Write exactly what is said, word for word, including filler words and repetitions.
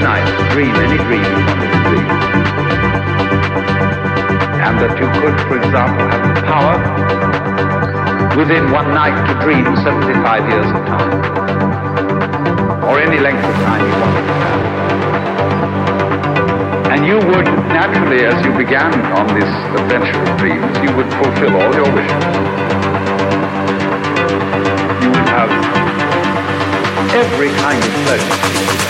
every night dream any dream you wanted to dream. And that you could, for example, have the power within one night to dream seventy-five years of time, or any length of time you wanted to have. And you would naturally, as you began on this adventure of dreams, you would fulfill all your wishes. You would have every kind of pleasure.